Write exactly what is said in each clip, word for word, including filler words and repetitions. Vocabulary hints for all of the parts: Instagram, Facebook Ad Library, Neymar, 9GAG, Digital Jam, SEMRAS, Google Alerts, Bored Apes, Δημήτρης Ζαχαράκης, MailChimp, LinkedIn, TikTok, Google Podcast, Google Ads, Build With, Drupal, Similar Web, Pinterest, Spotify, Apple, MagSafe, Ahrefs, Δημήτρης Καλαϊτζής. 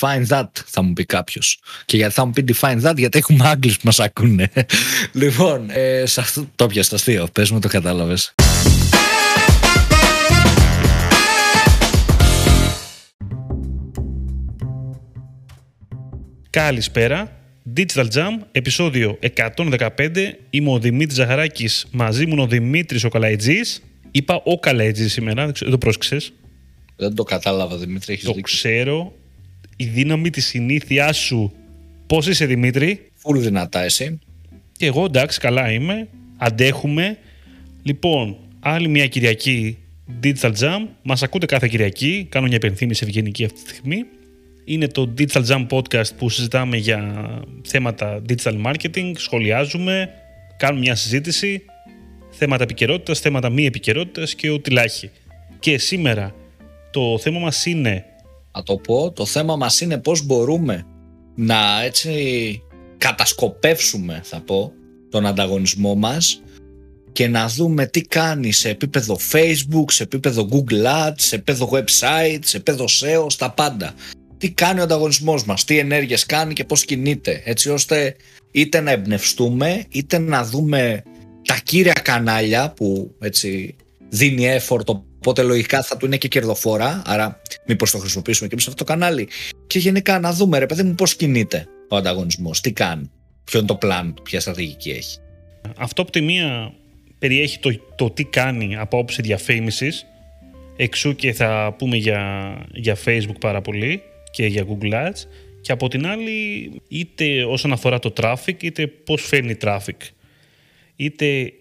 define that, θα μου πει κάποιος. Και γιατί θα μου πει define that, γιατί έχουμε Άγγλους που μας ακούνε. Λοιπόν, ε, σε αυτό το πιάστα αστείο. Πες μου, το κατάλαβες. Καλησπέρα. Digital Jam, επεισόδιο εκατόν δεκαπέντε. Είμαι ο Δημήτρης Ζαχαράκης. Μαζί μου είναι ο Δημήτρης ο Καλαϊτζής. Είπα ο Καλαϊτζής σήμερα, δεν το πρόσεξες. Δεν το κατάλαβα, Δημήτρη, έχεις το δίκιο. Το ξέρω. Η δύναμη της συνήθειάς σου. Πώς είσαι, Δημήτρη? Φουλ δυνατά, εσύ? Και εγώ, εντάξει, καλά είμαι. Αντέχουμε. Λοιπόν, άλλη μια Κυριακή Digital Jam. Μας ακούτε κάθε Κυριακή. Κάνω μια υπενθύμηση ευγενική αυτή τη στιγμή. Είναι το Digital Jam Podcast που συζητάμε για θέματα digital marketing. Σχολιάζουμε, κάνουμε μια συζήτηση. Θέματα επικαιρότητας, θέματα μη επικαιρότητας και ό,τι λάχει. Και σήμερα το θέμα μας είναι... Να το πω, το θέμα μας είναι πώς μπορούμε να έτσι κατασκοπεύσουμε, θα πω, τον ανταγωνισμό μας και να δούμε τι κάνει σε επίπεδο Facebook, σε επίπεδο Google Ads, σε επίπεδο website, σε επίπεδο σέο, στα πάντα. Τι κάνει ο ανταγωνισμός μας, τι ενέργειες κάνει και πώς κινείται, έτσι ώστε είτε να εμπνευστούμε, είτε να δούμε τα κύρια κανάλια που έτσι δίνει έφορτο. Οπότε λογικά θα του είναι και κερδοφόρα, άρα μήπως το χρησιμοποιήσουμε και εμείς αυτό το κανάλι. Και γενικά να δούμε, ρε παιδί μου, πώς κινείται ο ανταγωνισμός, τι κάνει, ποιο είναι το πλάνο, ποια στρατηγική έχει. Αυτό από τη μία περιέχει το, το τι κάνει από όψη διαφήμισης, εξού και θα πούμε για, για Facebook πάρα πολύ και για Google Ads, και από την άλλη είτε όσον αφορά το traffic, είτε πώς φέρνει traffic, είτε...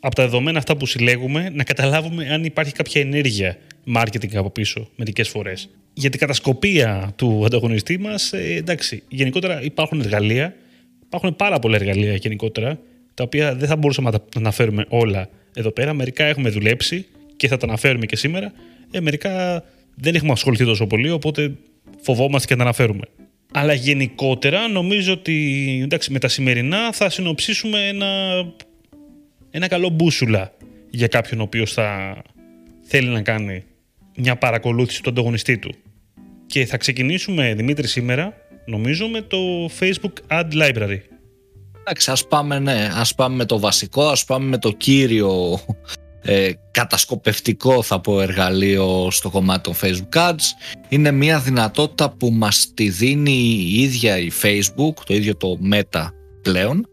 από τα δεδομένα αυτά που συλλέγουμε, να καταλάβουμε αν υπάρχει κάποια ενέργεια marketing από πίσω, μερικές φορές. Για την κατασκοπία του ανταγωνιστή μας, ε, εντάξει, γενικότερα υπάρχουν εργαλεία, υπάρχουν πάρα πολλά εργαλεία γενικότερα, τα οποία δεν θα μπορούσαμε να τα αναφέρουμε όλα εδώ πέρα. Μερικά έχουμε δουλέψει και θα τα αναφέρουμε και σήμερα. Ε, μερικά δεν έχουμε ασχοληθεί τόσο πολύ, οπότε φοβόμαστε και να τα αναφέρουμε. Αλλά γενικότερα νομίζω ότι εντάξει, με τα σημερινά θα συνοψίσουμε ένα. Ένα καλό μπούσουλα για κάποιον ο οποίος θα θέλει να κάνει μια παρακολούθηση του ανταγωνιστή του. Και θα ξεκινήσουμε, Δημήτρη, σήμερα, νομίζω, με το Facebook Ad Library. Εντάξει, ας πάμε, ναι, ας πάμε με το βασικό, ας πάμε με το κύριο ε, κατασκοπευτικό, θα πω, εργαλείο στο κομμάτι των Facebook Ads. Είναι μια δυνατότητα που μας τη δίνει η ίδια η Facebook, το ίδιο το Meta πλέον.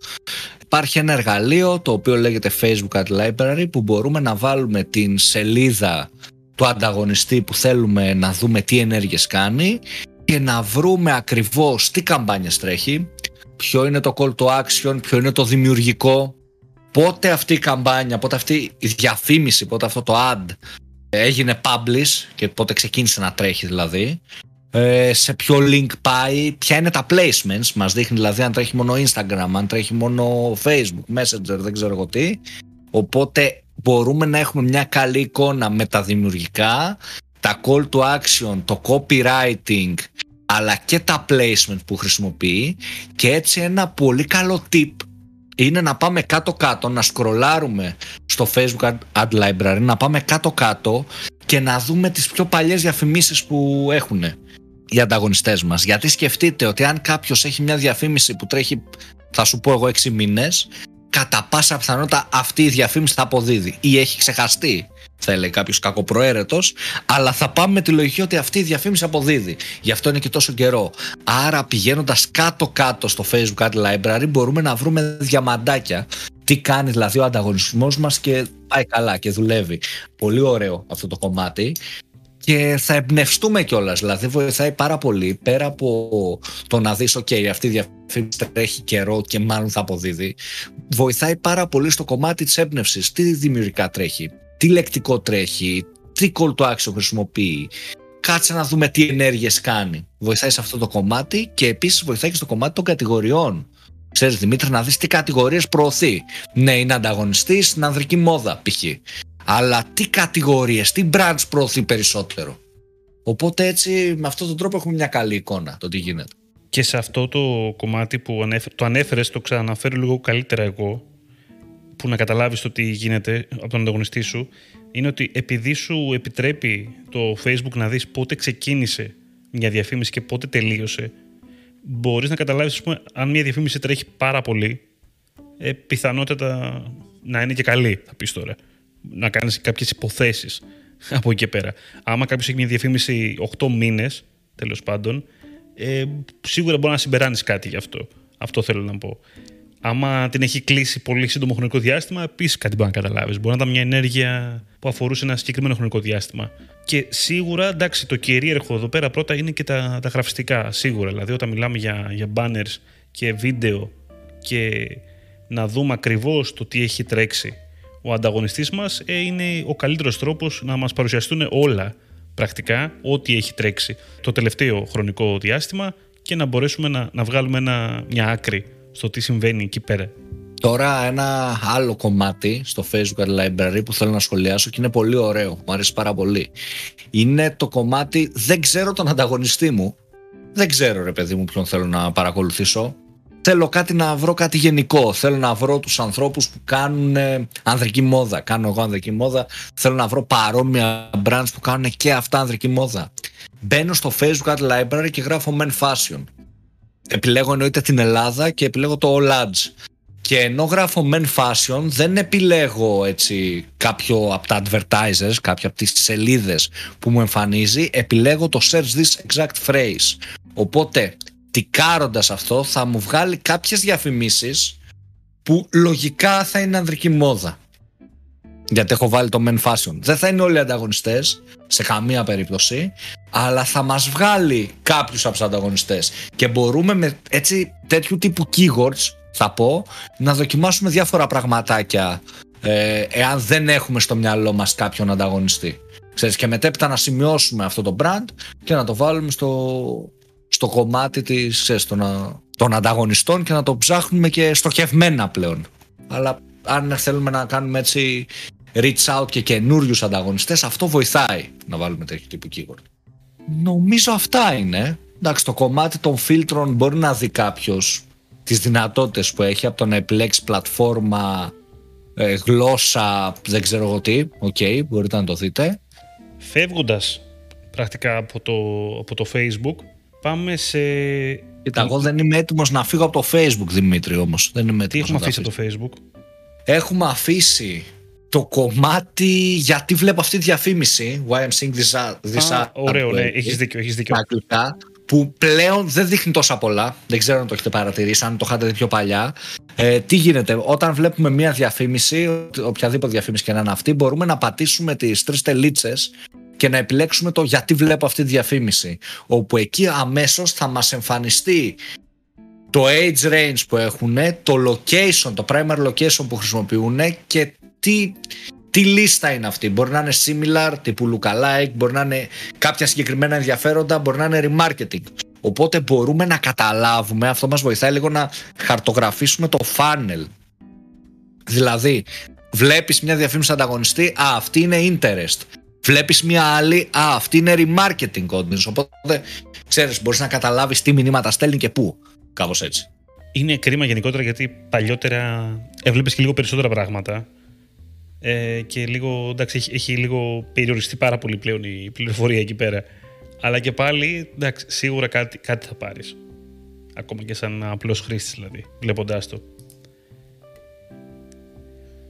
Υπάρχει ένα εργαλείο το οποίο λέγεται Facebook Ad Library που μπορούμε να βάλουμε την σελίδα του ανταγωνιστή που θέλουμε να δούμε τι ενέργειες κάνει και να βρούμε ακριβώς τι καμπάνιες τρέχει, ποιο είναι το call to action, ποιο είναι το δημιουργικό, πότε αυτή η καμπάνια, πότε αυτή η διαφήμιση, πότε αυτό το ad έγινε publish και πότε ξεκίνησε να τρέχει δηλαδή. Σε ποιο link πάει, ποια είναι τα placements, μας δείχνει δηλαδή αν τρέχει μόνο Instagram, αν τρέχει μόνο Facebook, Messenger, δεν ξέρω εγώ τι. Οπότε μπορούμε να έχουμε μια καλή εικόνα με τα δημιουργικά, τα call to action, το copywriting, αλλά και τα placement που χρησιμοποιεί. Και έτσι ένα πολύ καλό tip είναι να πάμε κάτω-κάτω, να σκρολάρουμε στο Facebook Ad Library, να πάμε κάτω-κάτω και να δούμε τις πιο παλιές διαφημίσεις που έχουν οι ανταγωνιστές μας. Γιατί σκεφτείτε ότι αν κάποιος έχει μια διαφήμιση που τρέχει, θα σου πω εγώ, έξι μήνες, κατά πάσα πιθανότητα αυτή η διαφήμιση θα αποδίδει ή έχει ξεχαστεί, θα έλεγε κάποιος κακοπροαίρετος, αλλά θα πάμε με τη λογική ότι αυτή η διαφήμιση αποδίδει, γι' αυτό είναι και τόσο καιρό. Άρα πηγαίνοντας κάτω-κάτω στο Facebook Ad Library μπορούμε να βρούμε διαμαντάκια, τι κάνει δηλαδή ο ανταγωνισμός μας και πάει καλά και δουλεύει. Πολύ ωραίο αυτό το κομμάτι. Και θα εμπνευστούμε κιόλας, δηλαδή βοηθάει πάρα πολύ, πέρα από το να δεις ok, αυτή η διαφήμιση τρέχει καιρό και μάλλον θα αποδίδει. Βοηθάει πάρα πολύ στο κομμάτι της έμπνευσης, τι δημιουργικά τρέχει, τι λεκτικό τρέχει, τι call to action χρησιμοποιεί. Κάτσε να δούμε τι ενέργειες κάνει. Βοηθάει σε αυτό το κομμάτι και επίσης βοηθάει και στο κομμάτι των κατηγοριών. Ξέρεις, Δημήτρη, να δεις τι κατηγορίες προωθεί. Ναι, είναι ανταγωνιστής στην ανδρική μόδα π.χ. Αλλά τι κατηγορίες, τι brands προωθεί περισσότερο. Οπότε έτσι με αυτόν τον τρόπο έχουμε μια καλή εικόνα το τι γίνεται. Και σε αυτό το κομμάτι που ανέφερε, το ανέφερες, το ξαναφέρω λίγο καλύτερα εγώ, που να καταλάβεις το τι γίνεται από τον ανταγωνιστή σου, είναι ότι επειδή σου επιτρέπει το Facebook να δεις πότε ξεκίνησε μια διαφήμιση και πότε τελείωσε, μπορείς να καταλάβεις, ας πούμε, αν μια διαφήμιση τρέχει πάρα πολύ, ε, πιθανότατα να είναι και καλή, θα πεις τώρα. Να κάνεις κάποιες υποθέσεις από εκεί και πέρα. Άμα κάποιος έχει μια διαφήμιση οκτώ μήνες, τέλος πάντων, ε, σίγουρα μπορεί να συμπεράνεις κάτι γι' αυτό. Αυτό θέλω να πω. Άμα την έχει κλείσει πολύ σύντομο χρονικό διάστημα, επίσης κάτι μπορεί να καταλάβεις. Μπορεί να ήταν μια ενέργεια που αφορούσε ένα συγκεκριμένο χρονικό διάστημα. Και σίγουρα, εντάξει, το κυρίαρχο εδώ πέρα πρώτα είναι και τα, τα γραφιστικά. Σίγουρα. Δηλαδή, όταν μιλάμε για, για banners και βίντεο και να δούμε ακριβώς το τι έχει τρέξει ο ανταγωνιστής μας, ε, είναι ο καλύτερος τρόπος να μας παρουσιαστούν όλα πρακτικά, ό,τι έχει τρέξει το τελευταίο χρονικό διάστημα και να μπορέσουμε να, να βγάλουμε ένα, μια άκρη στο τι συμβαίνει εκεί πέρα. Τώρα ένα άλλο κομμάτι στο Facebook Ad Library που θέλω να σχολιάσω και είναι πολύ ωραίο, μου αρέσει πάρα πολύ. Είναι το κομμάτι δεν ξέρω τον ανταγωνιστή μου. Δεν ξέρω, ρε παιδί μου, ποιον θέλω να παρακολουθήσω. Θέλω κάτι να βρω, κάτι γενικό. Θέλω να βρω τους ανθρώπους που κάνουν ε, ανδρική μόδα. Κάνω εγώ ανδρική μόδα. Θέλω να βρω παρόμοια brands που κάνουν και αυτά ανδρική μόδα. Μπαίνω στο Facebook Ad Library και γράφω Men Fashion. Επιλέγω εννοείται την Ελλάδα και επιλέγω το All Ads. Και ενώ γράφω Men Fashion, δεν επιλέγω έτσι κάποιο από τα advertisers, κάποια από τις σελίδες που μου εμφανίζει. Επιλέγω το Search This Exact Phrase. Οπότε, τικάροντας αυτό, θα μου βγάλει κάποιες διαφημίσεις που λογικά θα είναι ανδρική μόδα. Γιατί έχω βάλει το Men Fashion. Δεν θα είναι όλοι οι ανταγωνιστές, σε καμία περίπτωση, αλλά θα μας βγάλει κάποιους από τους ανταγωνιστές. Και μπορούμε με έτσι, τέτοιου τύπου keywords, θα πω, να δοκιμάσουμε διάφορα πραγματάκια ε, εάν δεν έχουμε στο μυαλό μας κάποιον ανταγωνιστή. Ξέρεις, και μετέπειτα να σημειώσουμε αυτό το brand και να το βάλουμε στο, στο κομμάτι της, ξέρεις, των, των ανταγωνιστών και να το ψάχνουμε και στοχευμένα πλέον. Αλλά αν θέλουμε να κάνουμε έτσι reach out και καινούριους ανταγωνιστές, αυτό βοηθάει να βάλουμε τέτοιο τύπου keyword. Νομίζω αυτά είναι. Εντάξει, το κομμάτι των φίλτρων μπορεί να δει κάποιος τις δυνατότητες που έχει από το να επιλέξει πλατφόρμα, ε, γλώσσα, δεν ξέρω εγώ τι. Οκ, okay, μπορείτε να το δείτε. Φεύγοντας πρακτικά από το, από το Facebook, πάμε σε... Κοίτα, εγώ δεν είμαι έτοιμος να φύγω από το Facebook, Δημήτρη, όμως. Δεν είμαι έτοιμος. Τι έχουμε αφήσει από το Facebook? Έχουμε αφήσει το κομμάτι γιατί βλέπω αυτή τη διαφήμιση. Why I'm seeing this ad. Ah, ωραίο, ναι, έχεις δίκιο, έχεις δίκιο. Αγγλικά, που πλέον δεν δείχνει τόσα πολλά. Δεν ξέρω αν το έχετε παρατηρήσει, αν το είχατε δει πιο παλιά. Ε, τι γίνεται, όταν βλέπουμε μία διαφήμιση, οποιαδήποτε διαφήμιση και να είναι αυτή, μπορούμε να πατήσουμε τις τρεις τελίτσες και να επιλέξουμε το γιατί βλέπω αυτή τη διαφήμιση. Όπου εκεί αμέσως θα μας εμφανιστεί το age range που έχουν, το location, το primary location που χρησιμοποιούν και τι, τι λίστα είναι αυτή. Μπορεί να είναι similar, τύπου lookalike, μπορεί να είναι κάποια συγκεκριμένα ενδιαφέροντα, μπορεί να είναι remarketing. Οπότε μπορούμε να καταλάβουμε, αυτό μας βοηθάει λίγο να χαρτογραφήσουμε το funnel. Δηλαδή, βλέπεις μια διαφήμιση ανταγωνιστή, α, αυτή είναι interest. Βλέπεις μια άλλη, α, αυτή είναι remarketing audience. Οπότε, ξέρεις, μπορείς να καταλάβεις τι μηνύματα στέλνει και πού. Κάπως έτσι. Είναι κρίμα γενικότερα γιατί παλιότερα έβλεπες και λίγο περισσότερα πράγματα ε, και λίγο, εντάξει, έχει, έχει λίγο περιοριστεί πάρα πολύ πλέον η πληροφορία εκεί πέρα. Αλλά και πάλι, εντάξει, σίγουρα κάτι, κάτι θα πάρεις. Ακόμα και σαν απλός χρήστης δηλαδή, βλέποντάς το.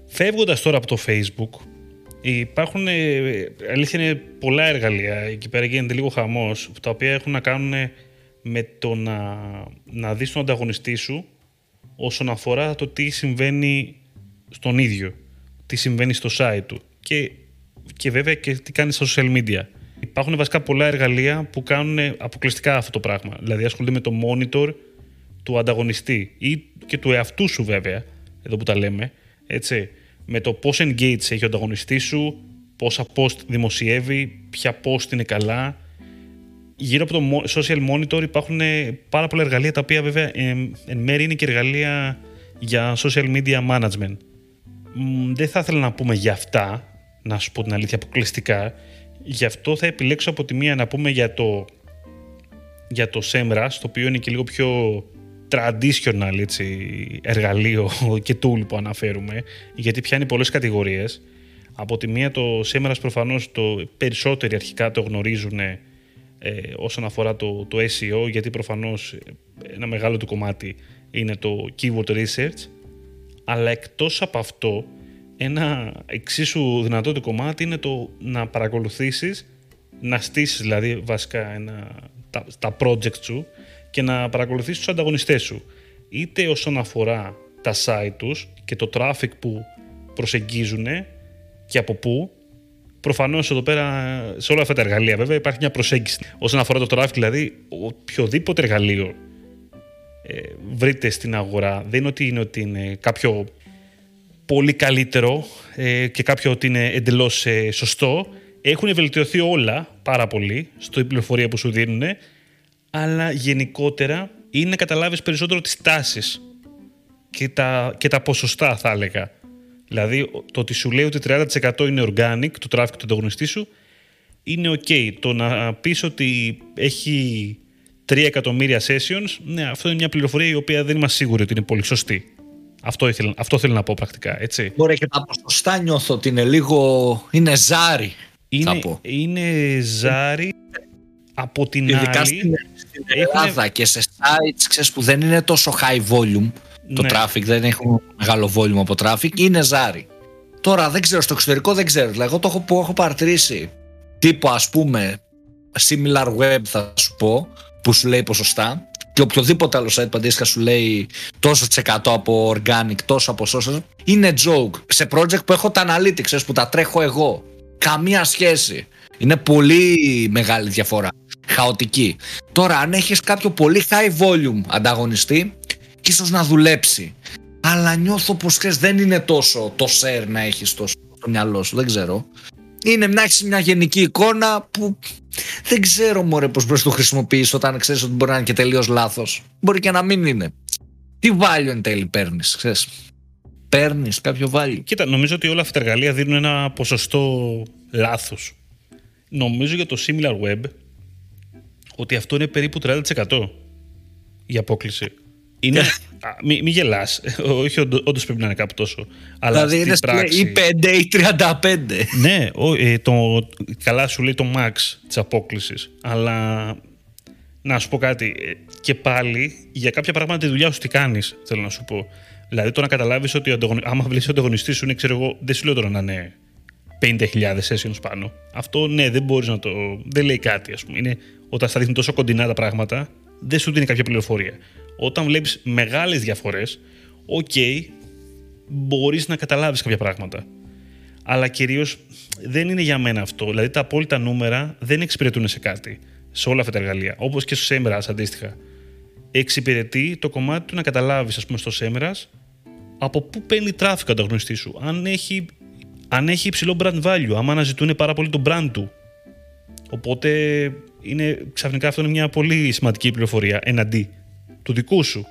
Φεύγοντας τώρα από το Facebook, υπάρχουν, αλήθεια είναι, πολλά εργαλεία. Εκεί πέρα γίνεται λίγο χαμός, τα οποία έχουν να κάνουν με το να, να δεις τον ανταγωνιστή σου όσον αφορά το τι συμβαίνει στον ίδιο, τι συμβαίνει στο site του και, και βέβαια και τι κάνει στα social media. Υπάρχουν βασικά πολλά εργαλεία που κάνουν αποκλειστικά αυτό το πράγμα. Δηλαδή ασχολούνται με το monitor του ανταγωνιστή ή και του εαυτού σου βέβαια, εδώ που τα λέμε, έτσι, με το πώς engage έχει ο ανταγωνιστής σου, πόσα post δημοσιεύει, ποια post είναι καλά. Γύρω από το social monitor υπάρχουν πάρα πολλά εργαλεία τα οποία βέβαια ε, εν μέρει είναι και εργαλεία για social media management. Μ, δεν θα ήθελα να πούμε για αυτά, να σου πω την αλήθεια, αποκλειστικά. Γι' αυτό θα επιλέξω από τη μία να πούμε για το, για το SEMRAS, το οποίο είναι και λίγο πιο traditional, έτσι, εργαλείο και tool που αναφέρουμε, γιατί πιάνει πολλές κατηγορίες. Από τη μία το SEMRAS προφανώς το περισσότεροι αρχικά το γνωρίζουν ε, όσον αφορά το, το ες ι ο, γιατί προφανώς ένα μεγάλο του κομμάτι είναι το keyword research, αλλά εκτός από αυτό ένα εξίσου δυνατό του κομμάτι είναι το να παρακολουθήσεις, να στήσεις δηλαδή βασικά ένα, τα, τα project σου και να παρακολουθήσεις τους ανταγωνιστές σου, είτε όσον αφορά τα site τους και το traffic που προσεγγίζουν και από πού. Προφανώς εδώ πέρα σε όλα αυτά τα εργαλεία βέβαια υπάρχει μια προσέγγιση. Όσον αφορά το traffic, δηλαδή οποιοδήποτε εργαλείο ε, βρείτε στην αγορά, δεν είναι ότι είναι, ότι είναι κάποιο πολύ καλύτερο ε, και κάποιο ότι είναι εντελώς ε, σωστό. Έχουν βελτιωθεί όλα πάρα πολύ στην πληροφορία που σου δίνουν, αλλά γενικότερα είναι να καταλάβεις περισσότερο τις τάσεις και τα, και τα ποσοστά, θα έλεγα. Δηλαδή το ότι σου λέει ότι τριάντα τοις εκατό είναι organic, το traffic του ανταγωνιστή σου, είναι ok. Το να πεις ότι έχει τρία εκατομμύρια sessions, ναι, αυτό είναι μια πληροφορία η οποία δεν είμαστε σίγουροι ότι είναι πολύ σωστή. Αυτό, ήθελα, αυτό θέλω να πω πρακτικά, έτσι. Μπορεί και τα ποσοστά νιώθω ότι είναι λίγο... είναι ζάρι, είναι, θα πω. Είναι ζάρι. Από την ειδικά άλλη... στην, στην Ελλάδα έχουν... και σε sites, ξέρεις, που δεν είναι τόσο high volume. Το ναι. Traffic, δεν έχουν μεγάλο volume από traffic, είναι ζάρι. Τώρα δεν ξέρω, στο εξωτερικό δεν ξέρω. Δηλαδή, εγώ το έχω, που έχω παρατηρήσει τύπο, ας πούμε, Similar Web, θα σου πω, που σου λέει ποσοστά, και οποιοδήποτε άλλο site παντήσικα σου λέει τόσο τοις εκατό από organic, τόσο από social, είναι joke. Σε project που έχω τα analytics, που τα τρέχω εγώ, καμία σχέση. Είναι πολύ μεγάλη διαφορά. Χαοτική. Τώρα, αν έχεις κάποιο πολύ high volume ανταγωνιστή, και ίσως να δουλέψει. Αλλά νιώθω πως χθες δεν είναι τόσο το share να έχεις τόσο στο μυαλό σου. Δεν ξέρω. Είναι να έχεις μια γενική εικόνα που δεν ξέρω μωρέ πως μπορείς να το χρησιμοποιήσεις όταν ξέρεις ότι μπορεί να είναι και τελείως λάθος. Μπορεί και να μην είναι. Τι value εν τέλει παίρνεις, ξέρεις. Παίρνεις κάποιο value. Κοίτα, νομίζω ότι όλα αυτά τα εργαλεία δίνουν ένα ποσοστό λάθους. Νομίζω για το Similar Web ότι αυτό είναι περίπου τριάντα τοις εκατό η απόκληση. Είναι... μην μη γελάς. Όχι, όντως πρέπει να είναι κάπου τόσο. Αλλά δηλαδή είναι πράξη... ή πέντε ή τριάντα πέντε. Ναι, το, καλά σου λέει το max της απόκλησης. Αλλά να σου πω κάτι. Και πάλι για κάποια πράγματα τη δουλειά σου τι κάνεις, θέλω να σου πω. Δηλαδή το να καταλάβεις ότι ανταγωνι... άμα βλέπει ο ανταγωνιστής σου είναι, ξέρω εγώ, δεν σου λέω τώρα να είναι πενήντα χιλιάδες sessions πάνω. Αυτό ναι, δεν μπορείς να το. Δεν λέει κάτι, ας πούμε. Είναι όταν στα δείχνουν τόσο κοντινά τα πράγματα, δεν σου δίνει κάποια πληροφορία. Όταν βλέπεις μεγάλες διαφορές, οκ, okay, μπορείς να καταλάβεις κάποια πράγματα. Αλλά κυρίως δεν είναι για μένα αυτό. Δηλαδή τα απόλυτα νούμερα δεν εξυπηρετούν σε κάτι, σε όλα αυτά τα εργαλεία. Όπως και στο SEMRAS αντίστοιχα. Εξυπηρετεί το κομμάτι του να καταλάβεις, ας πούμε, στο SEMRAS από πού παίρνει traffic ανταγωνιστή σου. Αν έχει, αν έχει υψηλό brand value, άμα αναζητούν πάρα πολύ το brand του. Οπότε είναι, ξαφνικά αυτό είναι μια πολύ σημαντική πληροφορία εναντί του δικού σου.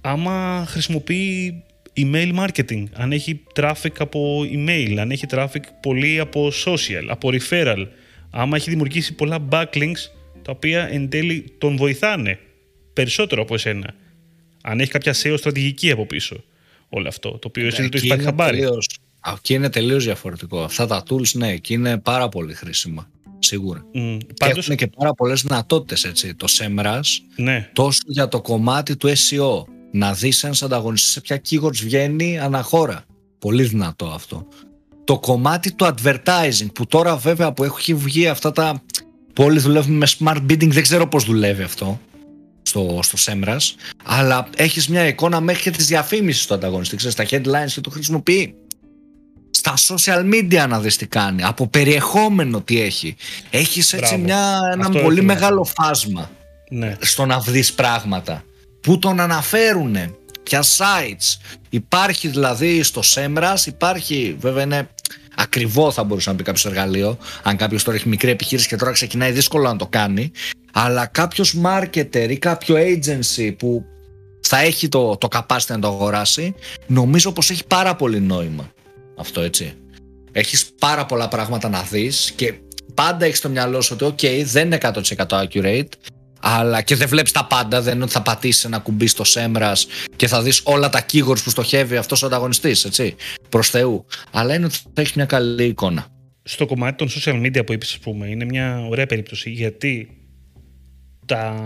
Άμα χρησιμοποιεί email marketing, αν έχει traffic από email, αν έχει traffic πολύ από social, από referral, άμα έχει δημιουργήσει πολλά backlinks τα οποία εν τέλει τον βοηθάνε περισσότερο από εσένα, αν έχει κάποια σέο στρατηγική από πίσω, όλο αυτό το οποίο εσύ δεν το έχεις πάρει χαμπάρι. Εκεί είναι τελείως διαφορετικό. Αυτά τα tools, ναι, εκεί είναι πάρα πολύ χρήσιμα. Σίγουρα. Mm, και πάντως... έχουν και πάρα πολλές δυνατότητες, έτσι. Το SEMRAS, ναι. Τόσο για το κομμάτι του ες ι ο. Να δεις ένας ανταγωνιστής σε ποια keywords βγαίνει αναχώρα. Πολύ δυνατό αυτό. Το κομμάτι του advertising, που τώρα βέβαια που έχει βγει αυτά τα. Πολλοί δουλεύουν με smart bidding, δεν ξέρω πώς δουλεύει αυτό στο, στο SEMRAS. Αλλά έχεις μια εικόνα μέχρι και της διαφήμισης του ανταγωνιστή. Ξέρεις, τα headlines και το χρησιμοποιεί. Στα social media να δεις τι κάνει, από περιεχόμενο τι έχει. Έχεις έτσι μια, ένα αυτό πολύ μεγάλο φάσμα, ναι. Στο να βρεις πράγματα. Πού τον αναφέρουνε, ποια sites. Υπάρχει δηλαδή στο SEMRAS, υπάρχει βέβαια είναι ακριβό θα μπορούσε να μπει κάποιο εργαλείο. Αν κάποιος τώρα έχει μικρή επιχείρηση και τώρα ξεκινάει δύσκολο να το κάνει. Αλλά κάποιος marketer ή κάποιο agency που θα έχει το, το capacity να το αγοράσει, νομίζω πως έχει πάρα πολύ νόημα. Αυτό έτσι. Έχεις πάρα πολλά πράγματα να δεις και πάντα έχεις στο μυαλό σου ότι ok, δεν είναι εκατό τοις εκατό accurate, αλλά και δεν βλέπεις τα πάντα. Δεν είναι ότι θα πατήσεις ένα κουμπί στο SEMRAS και θα δεις όλα τα keywords που στοχεύει αυτός ο ανταγωνιστής, έτσι. Προς Θεού. Αλλά είναι ότι θα έχεις μια καλή εικόνα. Στο κομμάτι των social media που είπες, ας πούμε, είναι μια ωραία περίπτωση, γιατί τα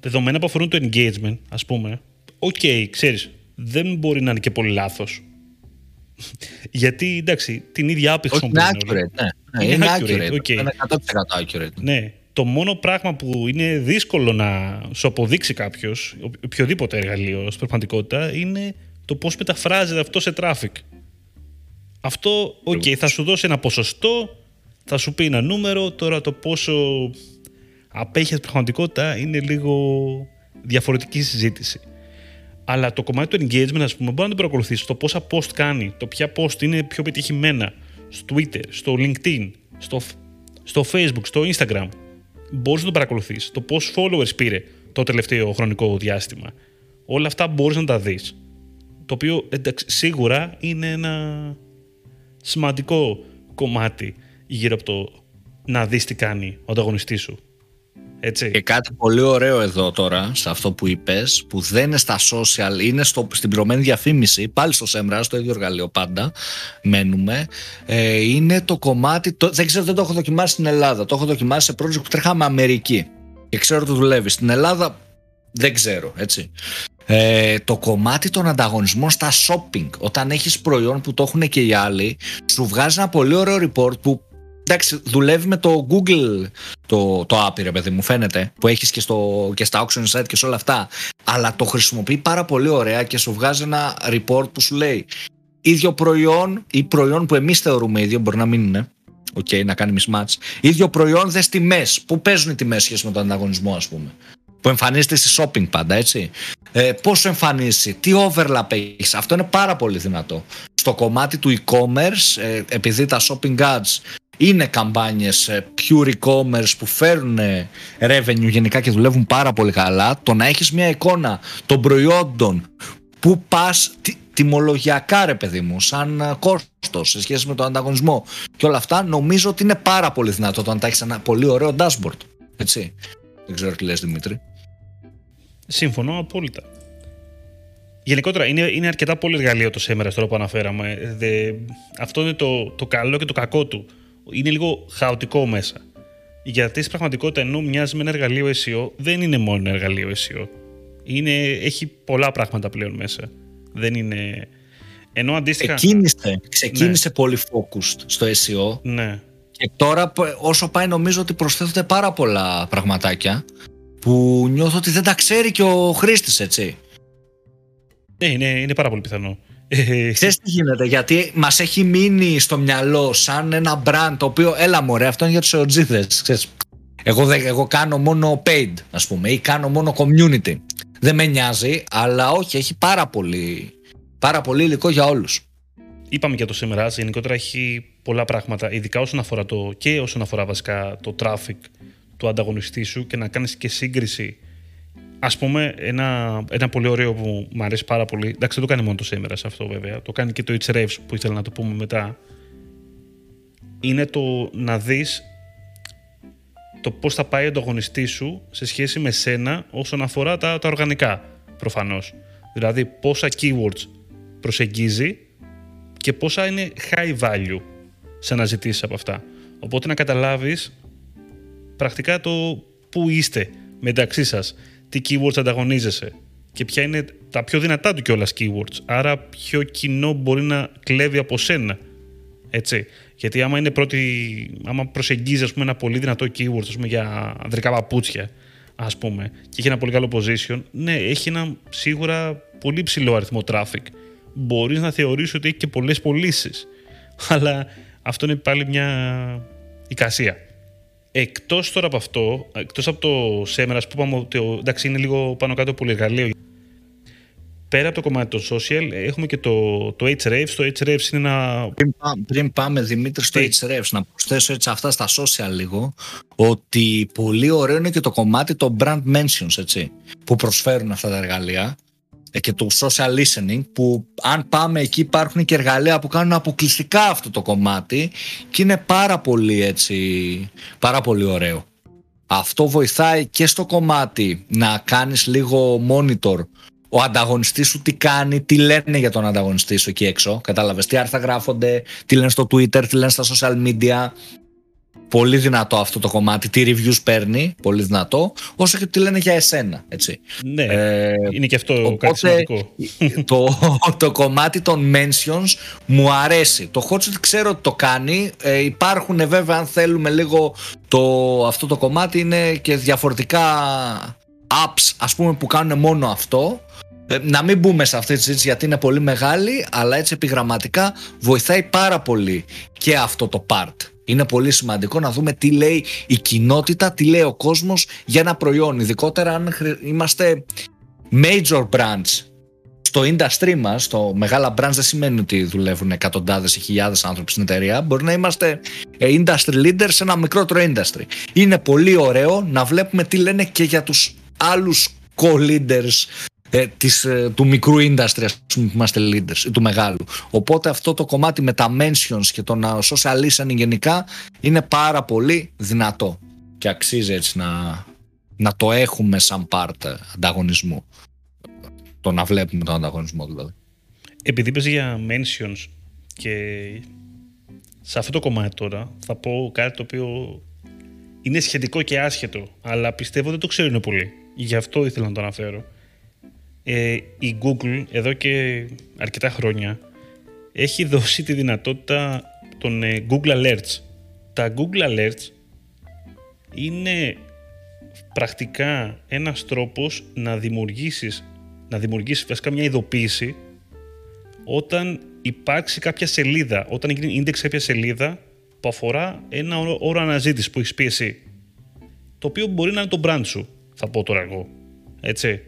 δεδομένα που αφορούν το engagement, ας πούμε, οκ, okay, ξέρεις, δεν μπορεί να είναι και πολύ λάθος. Γιατί, εντάξει, την ίδια app χρησιμοποιούν. Είναι accurate, ναι. Είναι, είναι accurate, accurate okay. Είναι εκατό τοις εκατό accurate. Ναι. Το μόνο πράγμα που είναι δύσκολο να σου αποδείξει κάποιος, οποιοδήποτε εργαλείο, στην πραγματικότητα, είναι το πώς μεταφράζεται αυτό σε traffic. Αυτό, οκ, okay, θα σου δώσει ένα ποσοστό, θα σου πει ένα νούμερο, τώρα το πόσο απέχει στην πραγματικότητα είναι λίγο διαφορετική συζήτηση. Αλλά το κομμάτι του engagement, ας πούμε, μπορεί να το παρακολουθείς, το πόσα post κάνει, το ποια post είναι πιο πετυχημένα, στο Twitter, στο LinkedIn, στο, στο Facebook, στο Instagram. Μπορείς να το παρακολουθείς, το πόσους followers πήρε το τελευταίο χρονικό διάστημα. Όλα αυτά μπορείς να τα δεις. Το οποίο, εντάξει, σίγουρα είναι ένα σημαντικό κομμάτι γύρω από το να δεις τι κάνει ο ανταγωνιστής σου. Έτσι. Και κάτι πολύ ωραίο εδώ τώρα, σε αυτό που είπες, που δεν είναι στα social, είναι στο, στην πληρωμένη διαφήμιση, πάλι στο SEMRAS, το ίδιο εργαλείο πάντα, μένουμε, ε, είναι το κομμάτι, το, δεν ξέρω, δεν το έχω δοκιμάσει στην Ελλάδα, το έχω δοκιμάσει σε project που τρέχαμε Αμερική και ξέρω ότι δουλεύει. Στην Ελλάδα δεν ξέρω, έτσι. Ε, το κομμάτι των ανταγωνισμών στα shopping, όταν έχεις προϊόν που το έχουν και οι άλλοι, σου βγάζει ένα πολύ ωραίο report που, εντάξει, δουλεύει με το Google το, το app, ρε παιδί μου, φαίνεται, που έχεις και, στο, και στα auction site και σε όλα αυτά, αλλά το χρησιμοποιεί πάρα πολύ ωραία και σου βγάζει ένα report που σου λέει ίδιο προϊόν ή προϊόν που εμείς θεωρούμε ίδιο, μπορεί να μην είναι, okay, να κάνει mismatch, ίδιο προϊόν, δες τιμές, που παίζουν οι τιμές σχέση με τον ανταγωνισμό, ας πούμε, που εμφανίζεται στη shopping πάντα, έτσι. Ε, πώς σου εμφανίζει, τι overlap έχεις. Αυτό είναι πάρα πολύ δυνατό. Στο κομμάτι του e-commerce, ε, επειδή τα shopping ads είναι καμπάνιες ε, pure e-commerce που φέρουν ε, revenue γενικά και δουλεύουν πάρα πολύ καλά, το να έχεις μια εικόνα των προϊόντων που πας τι, τιμολογιακά, ρε παιδί μου, σαν ε, κόστος σε σχέση με τον ανταγωνισμό και όλα αυτά, νομίζω ότι είναι πάρα πολύ δυνατό το να τα έχεις ένα πολύ ωραίο dashboard, έτσι. Δεν ξέρω τι λες, Δημήτρη. Σύμφωνο απόλυτα. Γενικότερα είναι, είναι αρκετά πολύ εργαλείο το σήμερα τώρα που αναφέραμε. Δε, αυτό είναι το, το καλό και το κακό του. Είναι λίγο χαοτικό μέσα. Γιατί στην πραγματικότητα, ενώ μοιάζει με ένα εργαλείο ες ι ο, δεν είναι μόνο ένα εργαλείο ες ι ο. Είναι, έχει πολλά πράγματα πλέον μέσα. Δεν είναι. Ενώ αντίστοιχα. Ξεκίνησε, ξεκίνησε ναι. πολύ focused στο ες ι ο. Ναι. Και τώρα όσο πάει νομίζω ότι προσθέτονται πάρα πολλά πραγματάκια που νιώθω ότι δεν τα ξέρει και ο χρήστης, έτσι. Ναι, είναι, είναι πάρα πολύ πιθανό. Ξέρεις τι γίνεται, γιατί μας έχει μείνει στο μυαλό σαν ένα brand το οποίο, έλα μωρέ, αυτό είναι για τους εοτζίδες, ξέρεις. Εγώ, εγώ κάνω μόνο paid, ας πούμε, ή κάνω μόνο community. Δεν με νοιάζει, αλλά όχι, έχει πάρα πολύ, πάρα πολύ υλικό για όλους. Είπαμε για το SEMRAS, γενικότερα έχει πολλά πράγματα, ειδικά όσον αφορά το, και όσον αφορά βασικά το traffic του ανταγωνιστή σου και να κάνεις και σύγκριση. Ας πούμε, ένα, ένα πολύ ωραίο που μου αρέσει πάρα πολύ, εντάξει δεν το κάνει μόνο το SEMRAS αυτό βέβαια, το κάνει και το Ahrefs που ήθελα να το πούμε μετά, είναι το να δεις το πώς θα πάει ο ανταγωνιστή σου σε σχέση με σένα όσον αφορά τα, τα οργανικά προφανώς. Δηλαδή πόσα keywords προσεγγίζει και πόσα είναι high value σε αναζητήσεις από αυτά. Οπότε να καταλάβεις πρακτικά το πού είστε μεταξύ σας, τι keywords ανταγωνίζεσαι και ποια είναι τα πιο δυνατά του κιόλας keywords. Άρα ποιο κοινό μπορεί να κλέβει από σένα. Έτσι. Γιατί άμα, είναι πρώτη, άμα προσεγγίζει ας πούμε, ένα πολύ δυνατό keyword ας πούμε, για ανδρικά παπούτσια ας πούμε, και έχει ένα πολύ καλό position, ναι, έχει ένα σίγουρα πολύ ψηλό αριθμό traffic. Μπορείς να θεωρήσεις ότι έχει και πολλές πωλήσεις. Αλλά αυτό είναι πάλι μια εικασία. Εκτός τώρα από αυτό, εκτός από το SEMRAS που είπαμε ότι εντάξει, είναι λίγο πάνω κάτω πολυεργαλείο, πέρα από το κομμάτι των social έχουμε και το, το Ahrefs. Το Ahrefs είναι ένα... Πριν, πριν πάμε Δημήτρη στο Τι? Ahrefs, να προσθέσω έτσι αυτά στα social λίγο, ότι πολύ ωραίο είναι και το κομμάτι των brand mentions, έτσι, που προσφέρουν αυτά τα εργαλεία και του social listening, που αν πάμε εκεί υπάρχουν και εργαλεία που κάνουν αποκλειστικά αυτό το κομμάτι και είναι πάρα πολύ, έτσι, πάρα πολύ ωραίο. Αυτό βοηθάει και στο κομμάτι να κάνεις λίγο monitor ο ανταγωνιστής σου τι κάνει, τι λένε για τον ανταγωνιστή σου εκεί έξω, κατάλαβες, τι άρθρα γράφονται, τι λένε στο Twitter, τι λένε στα social media. πολύ δυνατό αυτό το κομμάτι. Τι reviews παίρνει, πολύ δυνατό, όσο και τι λένε για εσένα. Έτσι. Ναι, ε, είναι και αυτό οπότε, κάτι σημαντικό. Το, το κομμάτι των mentions μου αρέσει. Το hotshot ξέρω ότι το κάνει. Ε, υπάρχουν βέβαια, αν θέλουμε λίγο το, αυτό το κομμάτι, είναι και διαφορετικά apps, ας πούμε, που κάνουν μόνο αυτό. Ε, να μην μπούμε σε αυτή τη συζήτηση γιατί είναι πολύ μεγάλη, αλλά έτσι επιγραμματικά βοηθάει πάρα πολύ και αυτό το part. Είναι πολύ σημαντικό να δούμε τι λέει η κοινότητα, τι λέει ο κόσμος για ένα προϊόν. Ειδικότερα αν είμαστε major brands στο industry μας, το μεγάλα brands δεν σημαίνει ότι δουλεύουν εκατοντάδες ή χιλιάδες άνθρωποι στην εταιρεία. Μπορεί να είμαστε industry leaders σε ένα μικρότερο industry. Είναι πολύ ωραίο να βλέπουμε τι λένε και για τους άλλους co-leaders ε, της, ε, του μικρού industry που είμαστε leaders ή του μεγάλου. Οπότε αυτό το κομμάτι με τα mentions και το social listening γενικά είναι πάρα πολύ δυνατό και αξίζει έτσι να, να το έχουμε σαν part ανταγωνισμού, το να βλέπουμε τον ανταγωνισμό δηλαδή. Επειδή πες για mentions και σε αυτό το κομμάτι τώρα θα πω κάτι το οποίο είναι σχετικό και άσχετο, αλλά πιστεύω δεν το ξέρουν πολύ, γι' αυτό ήθελα να το αναφέρω. Ε, η Google εδώ και αρκετά χρόνια έχει δώσει τη δυνατότητα των ε, Google Alerts. Τα Google Alerts είναι πρακτικά ένας τρόπος να δημιουργήσεις, να δημιουργήσεις βασικά μια ειδοποίηση όταν υπάρξει κάποια σελίδα, όταν γίνει index κάποια σελίδα που αφορά ένα όρο, όρο αναζήτηση που έχεις πει εσύ, το οποίο μπορεί να είναι το brand σου, θα πω τώρα εγώ, έτσι.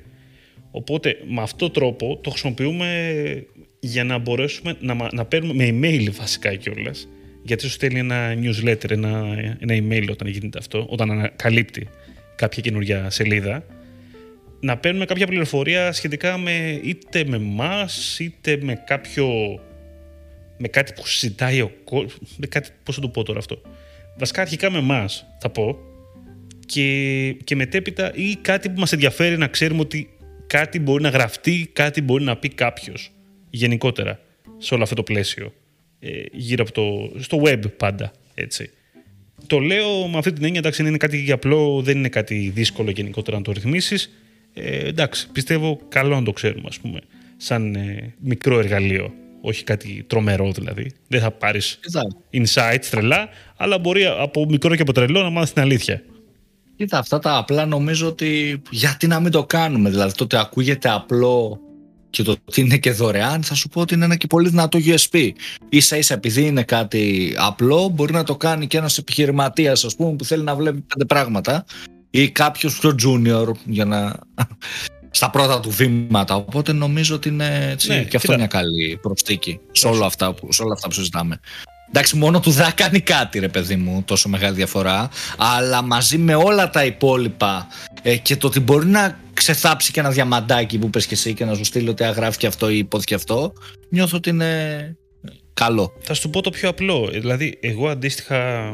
Οπότε με αυτόν τον τρόπο το χρησιμοποιούμε για να μπορέσουμε να, να παίρνουμε με email βασικά κιόλας, γιατί σου στέλνει ένα newsletter, ένα, ένα email όταν γίνεται αυτό, όταν ανακαλύπτει κάποια καινούργια σελίδα, να παίρνουμε κάποια πληροφορία σχετικά με είτε με μας, είτε με κάποιο, με κάτι που συζητάει ο κόσμος, με κάτι, πώς θα το πω τώρα αυτό. Βασικά αρχικά με μας θα πω και, και μετέπειτα ή κάτι που μας ενδιαφέρει να ξέρουμε ότι κάτι μπορεί να γραφτεί, κάτι μπορεί να πει κάποιος γενικότερα σε όλο αυτό το πλαίσιο, ε, γύρω από το, στο web πάντα, έτσι. Το λέω με αυτή την έννοια, εντάξει, είναι κάτι απλό, δεν είναι κάτι δύσκολο γενικότερα να το ρυθμίσεις. Ε, εντάξει, πιστεύω καλό να το ξέρουμε, ας πούμε, σαν ε, μικρό εργαλείο, όχι κάτι τρομερό δηλαδή. Δεν θα πάρεις insights τρελά, αλλά μπορεί από μικρό και από τρελό να μάθεις την αλήθεια. Κοίτα, αυτά τα απλά νομίζω ότι γιατί να μην το κάνουμε, δηλαδή το ότι ακούγεται απλό και το ότι είναι και δωρεάν, θα σου πω ότι είναι ένα και πολύ δυνατό γιου ες πι. Ίσα ίσα επειδή είναι κάτι απλό, μπορεί να το κάνει και ένας επιχειρηματίας, ας πούμε, που θέλει να βλέπει πέντε πράγματα ή κάποιος πιο junior για να... στα πρώτα του βήματα, οπότε νομίζω ότι είναι έτσι, ναι, και αυτό είναι μια καλή προστίκη σε όλα αυτά που, σε όλα αυτά που συζητάμε. Εντάξει, μόνο του δεν κάνει κάτι, ρε παιδί μου, τόσο μεγάλη διαφορά, αλλά μαζί με όλα τα υπόλοιπα ε, και το ότι μπορεί να ξεθάψει και ένα διαμαντάκι που είπες και εσύ και να σου στείλει ότι αγράφει και αυτό ή υπόθηκε αυτό, νιώθω ότι είναι καλό. Θα σου πω το πιο απλό, δηλαδή εγώ αντίστοιχα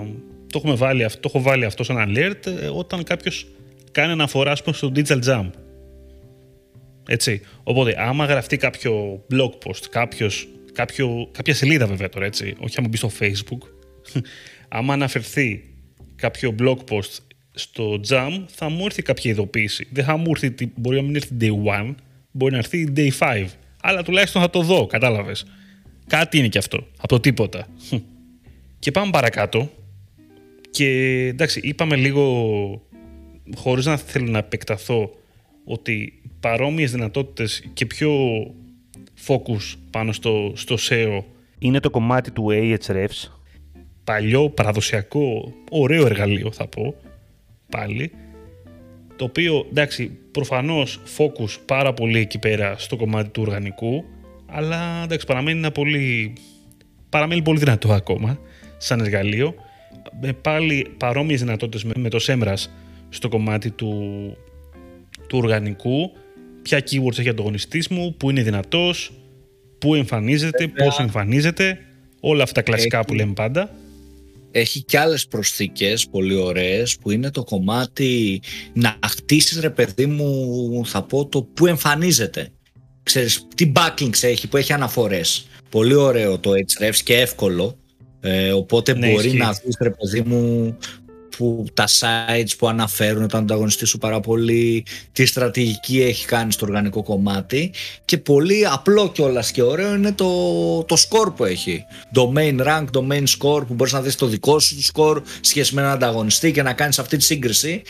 το, έχουμε βάλει, το έχω βάλει αυτό σαν alert όταν κάποιος κάνει αναφορά, ας πούμε, στο Digital Jam, έτσι. Οπότε άμα γραφτεί κάποιο blog post, κάποιος Κάποιο, κάποια σελίδα βέβαια τώρα, έτσι, όχι άμα μπει στο Facebook. Άμα αναφερθεί κάποιο blog post στο Jam, θα μου έρθει κάποια ειδοποίηση. Δεν θα μου έρθει, μπορεί να μην έρθει day one, μπορεί να έρθει day five. Αλλά τουλάχιστον θα το δω, κατάλαβες. Κάτι είναι και αυτό, από το τίποτα. Και πάμε παρακάτω. Και εντάξει, είπαμε λίγο, χωρίς να θέλω να επεκταθώ, ότι παρόμοιες δυνατότητες και πιο... focus πάνω στο, στο σέο είναι το κομμάτι του Ahrefs. Παλιό, παραδοσιακό, ωραίο εργαλείο θα πω πάλι, το οποίο εντάξει προφανώς focus πάρα πολύ εκεί πέρα στο κομμάτι του οργανικού, αλλά εντάξει παραμένει ένα πολύ, παραμένει πολύ δυνατό ακόμα σαν εργαλείο, με πάλι παρόμοιες δυνατότητες με, με το SEMRAS στο κομμάτι του, του οργανικού. Ποια keywords έχει ανταγωνιστής μου, πού είναι δυνατός, πού εμφανίζεται, yeah. πόσο εμφανίζεται, όλα αυτά τα κλασικά έχει, που λέμε πάντα. Έχει και άλλες προσθήκες πολύ ωραίες που είναι το κομμάτι να χτίσεις, ρε παιδί μου, θα πω το πού εμφανίζεται. Ξέρεις τι backlinks έχει, που έχει αναφορές. Πολύ ωραίο το Ahrefs και εύκολο. Ε, οπότε ναι, μπορεί ισχύει. Να δεις, ρε παιδί μου, που, τα sites που αναφέρουν τον ανταγωνιστή σου πάρα πολύ, τι στρατηγική έχει κάνει στο οργανικό κομμάτι, και πολύ απλό κιόλας και ωραίο είναι το, το score που έχει. Domain rank, domain score, που μπορείς να δεις το δικό σου score σχέση με έναν ανταγωνιστή και να κάνεις αυτή τη σύγκριση.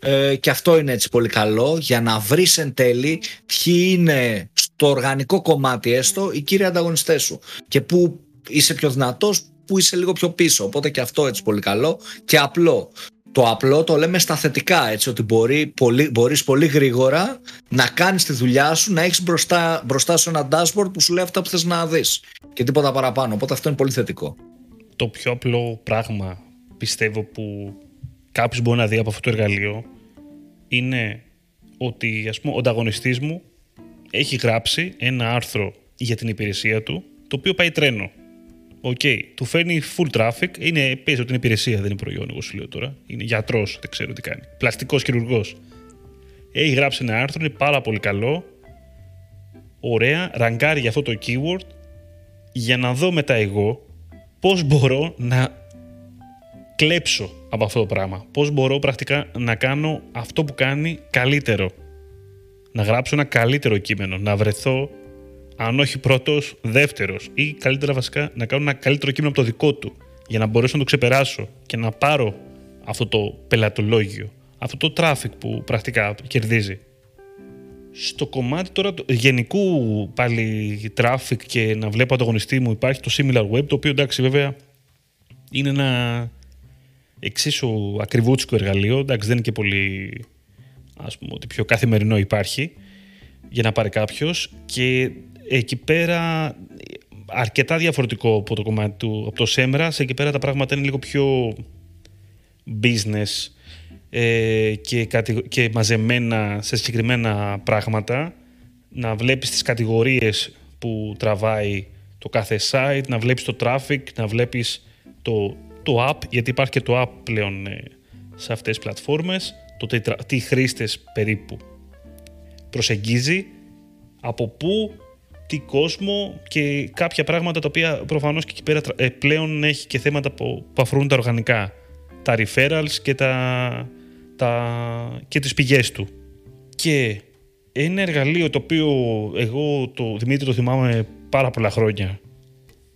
Ε, και αυτό είναι έτσι πολύ καλό για να βρεις εν τέλει ποιοι είναι στο οργανικό κομμάτι έστω οι κύριοι ανταγωνιστές σου και που είσαι πιο δυνατός, που είσαι λίγο πιο πίσω. Οπότε και αυτό έτσι πολύ καλό και απλό. Το απλό το λέμε στα θετικά, έτσι, ότι μπορεί, πολύ, μπορείς πολύ γρήγορα να κάνεις τη δουλειά σου, να έχεις μπροστά, μπροστά σου ένα dashboard που σου λέει αυτά που θες να δεις και τίποτα παραπάνω. Οπότε αυτό είναι πολύ θετικό. Το πιο απλό πράγμα πιστεύω που κάποιος μπορεί να δει από αυτό το εργαλείο είναι ότι, ας πούμε, ο ανταγωνιστής μου έχει γράψει ένα άρθρο για την υπηρεσία του, το οποίο πάει τρένο. Οκ, okay, του φέρνει full traffic, είναι, παίζει ότι είναι υπηρεσία, δεν είναι προϊόν, εγώ σου λέω τώρα. Είναι γιατρός, δεν ξέρω τι κάνει. Πλαστικός χειρουργός. Έχει γράψει ένα άρθρο, είναι πάρα πολύ καλό. Ωραία, ραγκάρει για αυτό το keyword για να δω μετά εγώ πώς μπορώ να κλέψω από αυτό το πράγμα. Πώς μπορώ πρακτικά να κάνω αυτό που κάνει καλύτερο. Να γράψω ένα καλύτερο κείμενο, να βρεθώ αν όχι πρώτος, δεύτερος, ή καλύτερα βασικά να κάνω ένα καλύτερο κείμενο από το δικό του για να μπορέσω να το ξεπεράσω και να πάρω αυτό το πελατολόγιο, αυτό το traffic που πρακτικά κερδίζει. Στο κομμάτι τώρα το γενικού πάλι traffic και να βλέπω ανταγωνιστή μου υπάρχει το Similar Web, το οποίο εντάξει βέβαια είναι ένα εξίσου ακριβούτσικο εργαλείο, εντάξει δεν είναι και πολύ, ας πούμε, ότι πιο καθημερινό υπάρχει για να πάρει κάποιος, και εκεί πέρα αρκετά διαφορετικό από το κομμάτι του, από το SEMRAS. Εκεί πέρα τα πράγματα είναι λίγο πιο business ε, και, κατη, και μαζεμένα σε συγκεκριμένα πράγματα, να βλέπεις τις κατηγορίες που τραβάει το κάθε site, να βλέπεις το traffic, να βλέπεις το, το app, γιατί υπάρχει και το app πλέον ε, σε αυτές τις πλατφόρμες, το τι, τι χρήστες περίπου προσεγγίζει, από πού, τι κόσμο, και κάποια πράγματα τα οποία προφανώς και εκεί πέρα πλέον έχει και θέματα που αφορούν τα οργανικά, τα referrals και, τα, τα, και τις πηγές του. Και ένα εργαλείο το οποίο εγώ, το Δημήτρη, το θυμάμαι πάρα πολλά χρόνια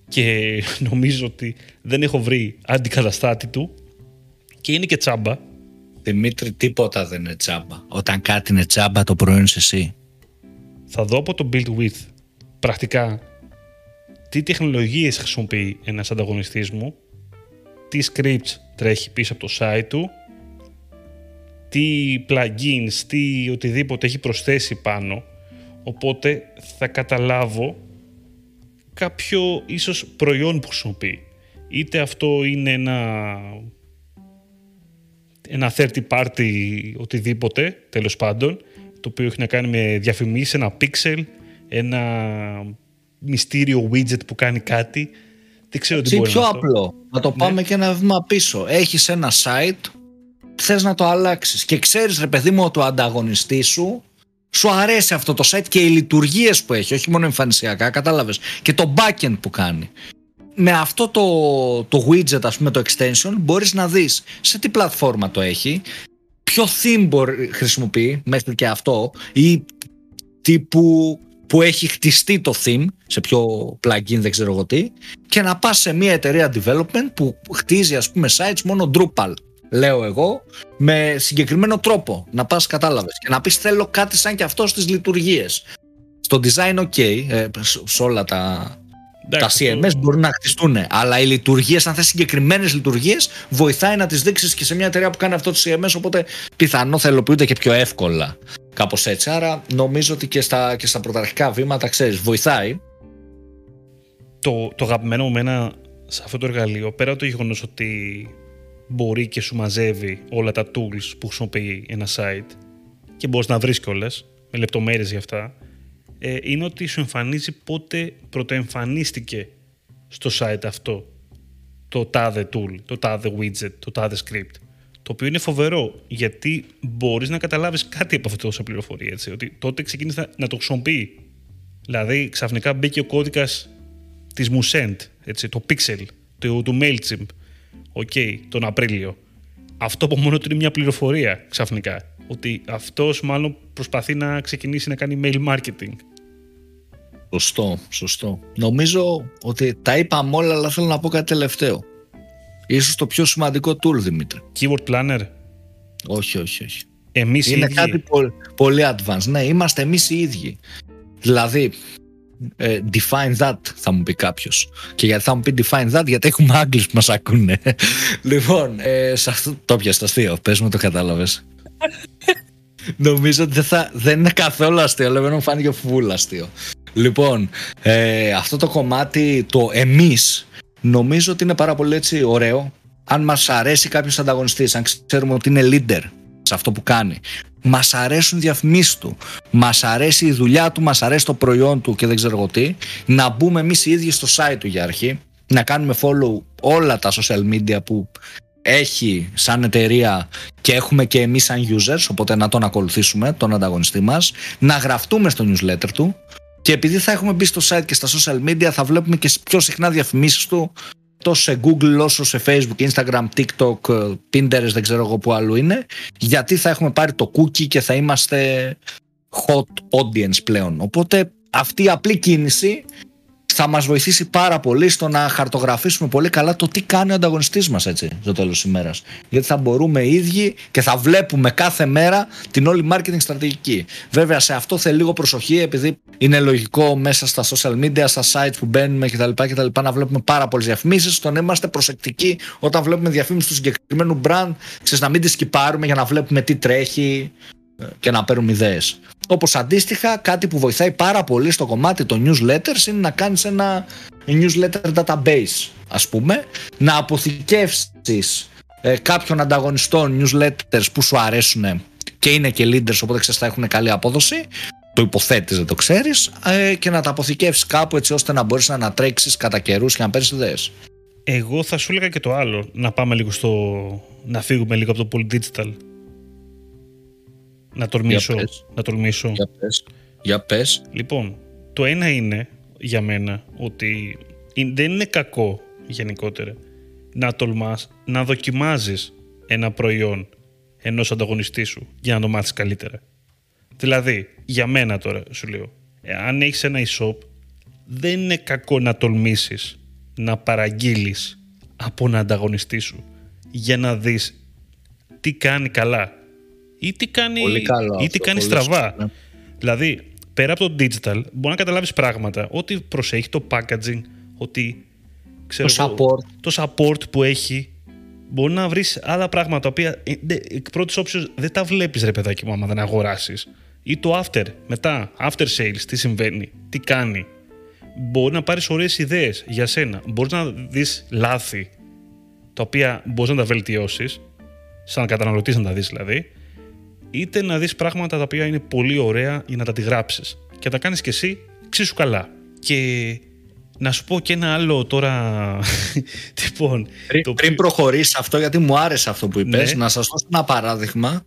και νομίζω ότι δεν έχω βρει αντικαταστάτη του και είναι και τσάμπα. Δημήτρη, τίποτα δεν είναι τσάμπα. Όταν κάτι είναι τσάμπα, το προϊόνεις εσύ. Θα δω από το Build With πρακτικά τι τεχνολογίες χρησιμοποιεί ένας ανταγωνιστής μου, τι scripts τρέχει πίσω από το site του, τι plugins, τι οτιδήποτε έχει προσθέσει πάνω, οπότε θα καταλάβω κάποιο ίσως προϊόν που χρησιμοποιεί. Είτε αυτό είναι ένα... ένα third party οτιδήποτε, τέλος πάντων, το οποίο έχει να κάνει με διαφημίσεις, ένα pixel, ένα μυστήριο widget που κάνει κάτι, δεν ξέρω τι μπορεί να είναι αυτό. Πιο απλό, να το πάμε ναι. και ένα βήμα πίσω. Έχεις ένα site, θες να το αλλάξεις και ξέρεις, ρε παιδί μου, ότι ο ανταγωνιστή σου σου αρέσει αυτό το site και οι λειτουργίες που έχει, όχι μόνο εμφανισιακά, κατάλαβες, και το backend που κάνει. Με αυτό το, το widget, ας πούμε, το extension, μπορείς να δεις σε τι πλατφόρμα το έχει, ποιο theme μπορεί, χρησιμοποιεί μέχρι και αυτό, ή τύπου που έχει χτιστεί το theme, σε ποιο plugin, δεν ξέρω εγώ τι, και να πας σε μια εταιρεία development που χτίζει, ας πούμε, sites μόνο Drupal, λέω εγώ, με συγκεκριμένο τρόπο, να πας, κατάλαβες, και να πεις θέλω κάτι σαν και αυτό στις λειτουργίες. Στο design, ok, ε, σε όλα τα... Τα σι εμ ες μπορούν να χτιστούν, αλλά οι λειτουργίες, αν θες συγκεκριμένες λειτουργίες, βοηθάει να τις δείξεις και σε μια εταιρεία που κάνει αυτό το σι εμ ες, οπότε πιθανό θα υλοποιούνται και πιο εύκολα. Κάπως έτσι. Άρα νομίζω ότι και στα, και στα πρωταρχικά βήματα, ξέρεις, βοηθάει. Το, το αγαπημένο μου μένα σε αυτό το εργαλείο, πέρα από το γεγονός ότι μπορεί και σου μαζεύει όλα τα tools που χρησιμοποιεί ένα site και μπορείς να βρεις κιόλας με λεπτομέρειες για αυτά, είναι ότι σου εμφανίζει πότε πρωτοεμφανίστηκε στο site αυτό το τάδε tool, το τάδε widget, το τάδε script, το οποίο είναι φοβερό, γιατί μπορείς να καταλάβεις κάτι από αυτό σε πληροφορία, έτσι, ότι τότε ξεκίνησε να το χρησιμοποιεί, δηλαδή ξαφνικά μπήκε ο κώδικας της Musent, έτσι, το pixel του, του MailChimp, okay, τον Απρίλιο. Αυτό από μόνο του είναι μια πληροφορία ξαφνικά. Ότι αυτός μάλλον προσπαθεί να ξεκινήσει να κάνει mail marketing. Σωστό, σωστό. Νομίζω ότι τα είπαμε όλα, αλλά θέλω να πω κάτι τελευταίο. Ίσως το πιο σημαντικό tool, Δημήτρη. Keyword Planner. Όχι, όχι, όχι. Εμείς είναι οι ίδιοι. Κάτι πολύ, πολύ advanced. Ναι, είμαστε εμείς οι ίδιοι. Δηλαδή, ε, define that θα μου πει κάποιος. Και γιατί θα μου πει define that, γιατί έχουμε Άγγλους που μας ακούνε. Λοιπόν, ε, σε αυτό το πιάσα αστείο. Πες μου, το κατάλαβες. Νομίζω ότι δεν, θα, δεν είναι καθόλου αστείο. Λέω, μου φάνηκε φουλ αστείο. Λοιπόν, ε, αυτό το κομμάτι, το εμείς, νομίζω ότι είναι πάρα πολύ έτσι ωραίο. Αν μας αρέσει κάποιος ανταγωνιστής, αν ξέρουμε ότι είναι leader σε αυτό που κάνει, μας αρέσουν οι διαφημίσεις του, μας αρέσει η δουλειά του, μας αρέσει το προϊόν του και δεν ξέρω εγώ τι, να μπούμε εμείς οι ίδιοι στο site του για αρχή, να κάνουμε follow όλα τα social media που έχει σαν εταιρεία και έχουμε και εμείς σαν users, οπότε να τον ακολουθήσουμε, τον ανταγωνιστή μας, να γραφτούμε στο newsletter του. Και επειδή θα έχουμε μπει στο site και στα social media, θα βλέπουμε και πιο συχνά διαφημίσεις του, τόσο σε Google όσο σε Facebook, Instagram, TikTok, Pinterest, δεν ξέρω εγώ που άλλο είναι, γιατί θα έχουμε πάρει το cookie και θα είμαστε hot audience πλέον. Οπότε αυτή η απλή κίνηση θα μας βοηθήσει πάρα πολύ στο να χαρτογραφήσουμε πολύ καλά το τι κάνει ο ανταγωνιστής μας, έτσι, στο τέλος της ημέρας. Γιατί θα μπορούμε οι ίδιοι και θα βλέπουμε κάθε μέρα την όλη marketing στρατηγική. Βέβαια, σε αυτό θέλει λίγο προσοχή, επειδή είναι λογικό μέσα στα social media, στα sites που μπαίνουμε κτλ. κτλ να βλέπουμε πάρα πολλές διαφημίσεις, στο να είμαστε προσεκτικοί όταν βλέπουμε διαφήμιση του συγκεκριμένου brand, ξέρεις, να μην τη σκυπάρουμε για να βλέπουμε τι τρέχει και να παίρνουμε ιδέες. Όπως αντίστοιχα, κάτι που βοηθάει πάρα πολύ στο κομμάτι των newsletters είναι να κάνεις ένα newsletter database, ας πούμε, να αποθηκεύσεις ε, κάποιων ανταγωνιστών newsletters που σου αρέσουν και είναι και leaders, οπότε ξέρεις θα έχουν καλή απόδοση, το υποθέτεις, δεν το ξέρεις, ε, και να τα αποθηκεύσεις κάπου έτσι ώστε να μπορείς να ανατρέξεις κατά καιρούς και να παίρνεις ιδέες. Εγώ θα σου έλεγα και το άλλο, να πάμε λίγο στο... να φύγουμε λίγο από το πολύ digital. Να τολμήσω. Για πες. Να τολμήσω. Για πες. Για πες. Λοιπόν, το ένα είναι για μένα ότι δεν είναι κακό γενικότερα να τολμάς να δοκιμάζεις ένα προϊόν ενός ανταγωνιστή σου για να το μάθεις καλύτερα. Δηλαδή, για μένα τώρα σου λέω, αν έχεις ένα e-shop, δεν είναι κακό να τολμήσεις να παραγγείλεις από έναν ανταγωνιστή σου για να δεις τι κάνει καλά. Ή τι κάνει, ή τι κάνει στραβά. Ναι. Δηλαδή, πέρα από το digital, μπορεί να καταλάβεις πράγματα. Ότι προσέχει το packaging, ότι ξέρω το, εγώ, support. το support που έχει. Μπορεί να βρεις άλλα πράγματα τα οποία εκ πρώτης όψεως δεν τα βλέπεις, ρε παιδάκι μου, άμα δεν αγοράσεις. Ή το after, μετά, after sales, τι συμβαίνει, τι κάνει. Μπορεί να πάρεις ωραίες ιδέες για σένα. Μπορείς να δεις λάθη τα οποία μπορείς να τα βελτιώσεις, σαν καταναλωτής να τα δεις δηλαδή. Είτε να δεις πράγματα τα οποία είναι πολύ ωραία ή να τα τη γράψεις και να τα κάνεις και εσύ ξίσου καλά. Και να σου πω και ένα άλλο τώρα. Λοιπόν, πριν, το... πριν προχωρήσεις αυτό, γιατί μου άρεσε αυτό που είπες, ναι. Να σας δώσω ένα παράδειγμα.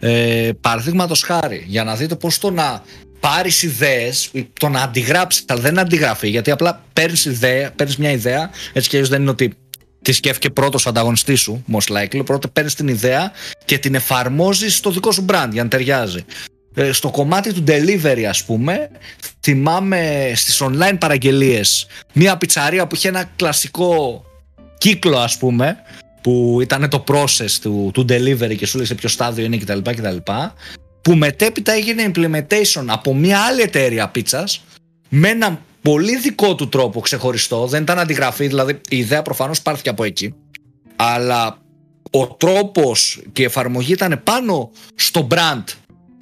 Ε, παραδείγματος χάρη, για να δείτε πώς το να πάρεις ιδέες, το να αντιγράψεις, δεν αντιγραφεί, γιατί απλά παίρνεις ιδέα, παίρνεις μια ιδέα, έτσι και δεν είναι ότι τη σκέφτηκε πρώτος ο ανταγωνιστής σου, most likely. Πρώτα παίρνεις την ιδέα και την εφαρμόζεις στο δικό σου brand για να ταιριάζει. Ε, στο κομμάτι του delivery, ας πούμε, θυμάμαι στις online παραγγελίες μία πιτσαρία που είχε ένα κλασικό κύκλο, ας πούμε, που ήταν το process του, του delivery και σου λέει σε ποιο στάδιο είναι κτλ, κτλ. Που μετέπειτα έγινε implementation από μία άλλη εταιρεία πίτσας με ένα πολύ δικό του τρόπο, ξεχωριστό, δεν ήταν αντιγραφή, δηλαδή η ιδέα προφανώς πάρθηκε από εκεί, αλλά ο τρόπος και η εφαρμογή ήταν πάνω στο brand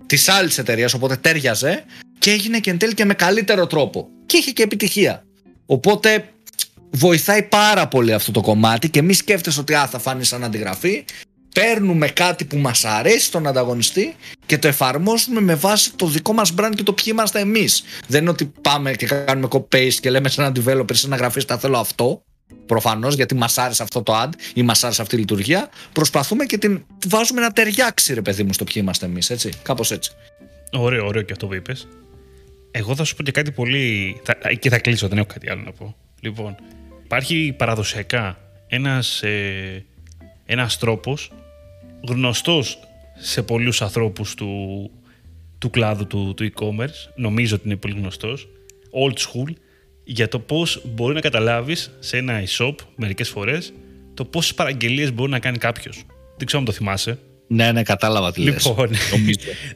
της άλλης εταιρείας, οπότε τέριαζε και έγινε και εν τέλει και με καλύτερο τρόπο και είχε και επιτυχία. Οπότε βοηθάει πάρα πολύ αυτό το κομμάτι και μη σκέφτεσαι ότι α, θα φάνει σαν αντιγραφή. Παίρνουμε κάτι που μας αρέσει τον ανταγωνιστή και το εφαρμόζουμε με βάση το δικό μας brand και το ποιοι είμαστε εμείς. Δεν είναι ότι πάμε και κάνουμε copy-paste και λέμε σε έναν developer, σε έναν γραφίστα θέλω αυτό. Προφανώς, γιατί μας άρεσε αυτό το ad ή μας άρεσε αυτή η λειτουργία. Προσπαθούμε και την βάζουμε να ταιριάξει, ρε παιδί μου, στο ποιοι είμαστε εμείς, έτσι. Κάπως έτσι. Ωραίο, ωραίο και αυτό που είπες. Εγώ θα σου πω και κάτι πολύ. Θα... και θα κλείσω, δεν έχω κάτι άλλο να πω. Λοιπόν, Υπάρχει παραδοσιακά ένας, ε, ένας τρόπος γνωστός σε πολλούς ανθρώπους του, του κλάδου του, του e-commerce, νομίζω ότι είναι πολύ γνωστός, old school, για το πώς μπορεί να καταλάβεις σε ένα e-shop μερικές φορές το πόσες παραγγελίες μπορεί να κάνει κάποιος. Δεν ξέρω αν το θυμάσαι. Ναι, ναι, κατάλαβα τι λες. Λοιπόν,